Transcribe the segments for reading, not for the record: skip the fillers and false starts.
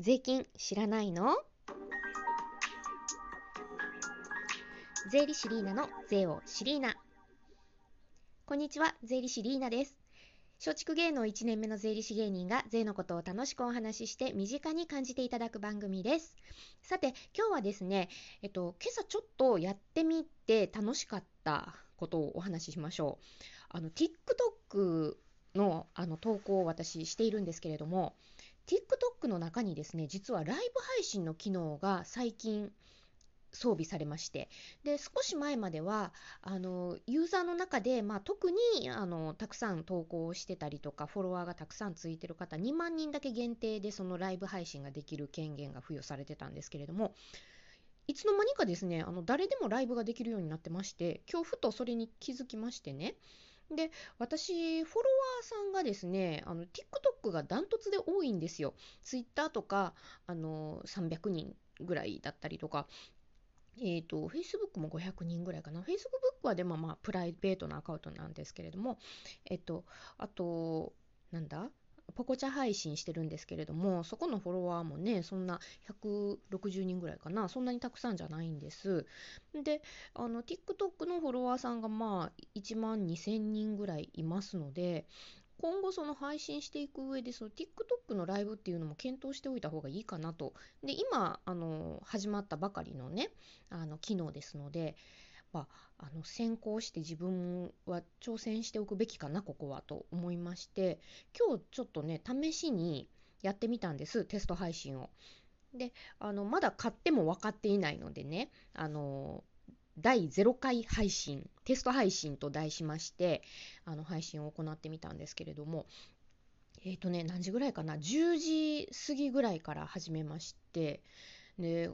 税金知らないの？税理士リーナの税を知りーな。こんにちは、税理士リーナです。松竹芸能1年目の税理士芸人が税のことを楽しくお話しして身近に感じていただく番組です。さて今日はですね、今朝ちょっとやってみて楽しかったことをお話ししましょう。TikTok の、投稿を私しているんですけれども、 TikTok の中にですね、実はライブ配信の機能が最近装備されまして、で少し前まではユーザーの中で、特にたくさん投稿してたりとかフォロワーがたくさんついてる方、2万人だけ限定でそのライブ配信ができる権限が付与されてたんですけれども、いつの間にかですね、誰でもライブができるようになってまして、今日ふとそれに気づきましてね。で私フォロワーさんがですね、TikTok がダントツで多いんですよ。Twitter とか300人ぐらいだったりとか、Facebook も500人ぐらいかな。 Facebook はでもプライベートなアカウントなんですけれども、あとなんだポコチャ配信してるんですけれども、そこのフォロワーもね、そんな160人ぐらいかな。そんなにたくさんじゃないんです。でTikTok のフォロワーさんが1万2000人ぐらいいますので、今後その配信していく上でその TikTok のライブっていうのも検討しておいた方がいいかなと。で今始まったばかりのね機能ですので、先行して自分は挑戦しておくべきかなここはと思いまして、今日ちょっとね試しにやってみたんです、テスト配信を。でまだ買っても分かっていないのでね、第0回配信、テスト配信と題しまして配信を行ってみたんですけれども、何時ぐらいかな、10時過ぎぐらいから始めまして、で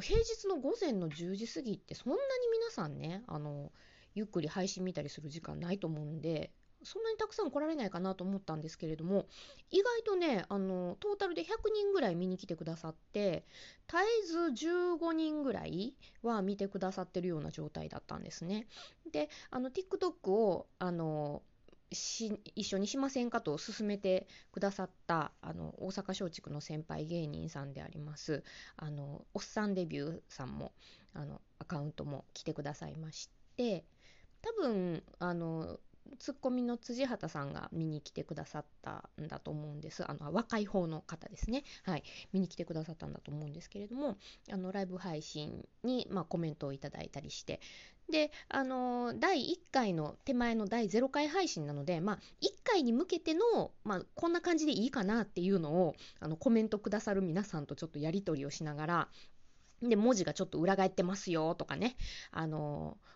平日の午前の10時過ぎってそんなに皆さんねゆっくり配信見たりする時間ないと思うんで、そんなにたくさん来られないかなと思ったんですけれども、意外とねトータルで100人ぐらい見に来てくださって、絶えず15人ぐらいは見てくださってるような状態だったんですね。でTikTok を一緒にしませんかと勧めてくださった大阪松竹の先輩芸人さんでありますおっさんデビューさんもアカウントも来てくださいまして、多分ツッコミの辻畑さんが見に来てくださったんだと思うんです。若い方の方ですね、はい、見に来てくださったんだと思うんですけれども、ライブ配信に、コメントをいただいたりして、で第1回の手前の第0回配信なので、1回に向けての、こんな感じでいいかなっていうのをコメントくださる皆さんとちょっとやり取りをしながら、で文字がちょっと裏返ってますよとかね、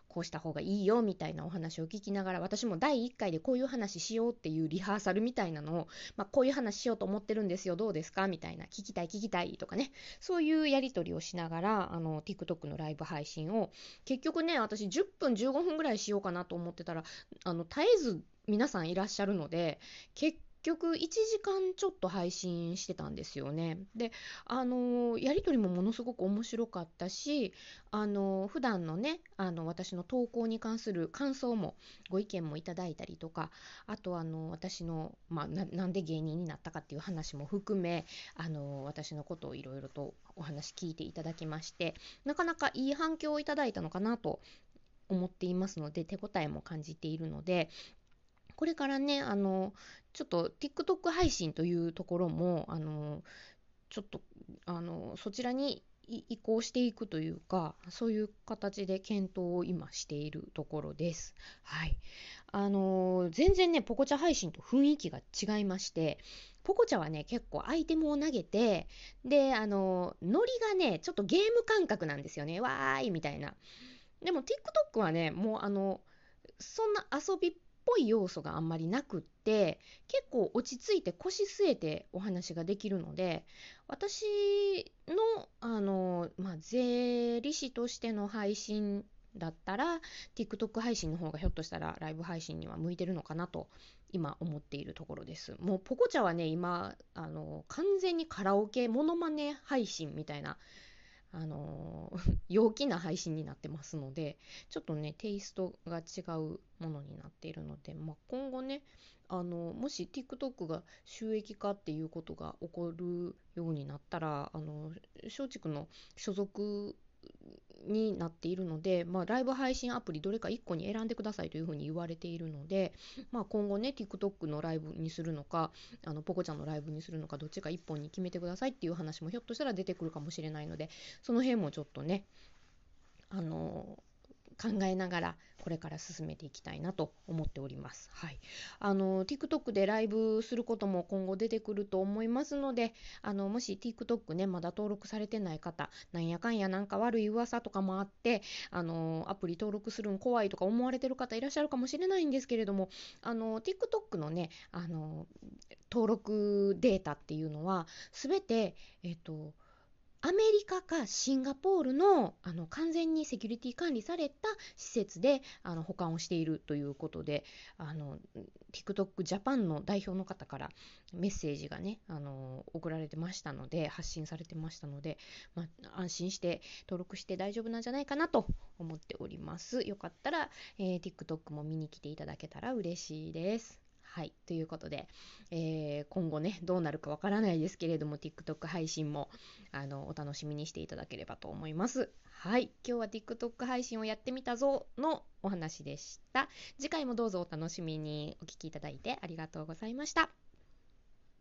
こうした方がいいよみたいなお話を聞きながら、私も第1回でこういう話しようっていうリハーサルみたいなのを、こういう話しようと思ってるんですよ、どうですかみたいな、聞きたいとかね、そういうやり取りをしながらTikTok のライブ配信を、結局ね私10分15分ぐらいしようかなと思ってたら絶えず皆さんいらっしゃるので、結局1時間ちょっと配信してたんですよね。でやり取りもものすごく面白かったし、普段のね私の投稿に関する感想もご意見もいただいたりとか、あと私の、なんで芸人になったかっていう話も含め、私のことをいろいろとお話聞いていただきまして、なかなかいい反響をいただいたのかなと思っていますので、手応えも感じているので、これからねちょっと TikTok 配信というところもちょっとそちらに移行していくというか、そういう形で検討を今しているところです。はい、全然ねポコチャ配信と雰囲気が違いまして、ポコチャはね結構アイテムを投げて、でノリがねちょっとゲーム感覚なんですよね、わーいみたいな。でも TikTok はねもうそんな遊びっぽい要素があんまりなくって、結構落ち着いて腰据えてお話ができるので、私の税理士としての配信だったら TikTok 配信の方がひょっとしたらライブ配信には向いてるのかなと今思っているところです。もうポコチャはね今完全にカラオケモノマネ配信みたいな陽気な配信になってますので、ちょっとねテイストが違うものになっているので、今後ねもし TikTok が収益化っていうことが起こるようになったら、松竹の所属になっているので、ライブ配信アプリどれか1個に選んでくださいというふうに言われているので、今後ね TikTok のライブにするのかポコちゃんのライブにするのかどっちか1本に決めてくださいっていう話もひょっとしたら出てくるかもしれないので、その辺もちょっとね考えながらこれから進めていきたいなと思っております。はい、TikTok でライブすることも今後出てくると思いますので、もし TikTok ねまだ登録されてない方、なんやかんやなんか悪い噂とかもあってアプリ登録するん怖いとか思われてる方いらっしゃるかもしれないんですけれども、TikTok のね登録データっていうのは全てアメリカかシンガポールの、完全にセキュリティ管理された施設で保管をしているということで、TikTok Japan の代表の方からメッセージがね送られてましたので、発信されてましたので、安心して登録して大丈夫なんじゃないかなと思っております。よかったら、TikTok も見に来ていただけたら嬉しいです。はい、ということで、今後ねどうなるかわからないですけれども TikTok 配信もお楽しみにしていただければと思います。はい、今日は TikTok 配信をやってみたぞのお話でした。次回もどうぞお楽しみに。お聞きいただいてありがとうございました。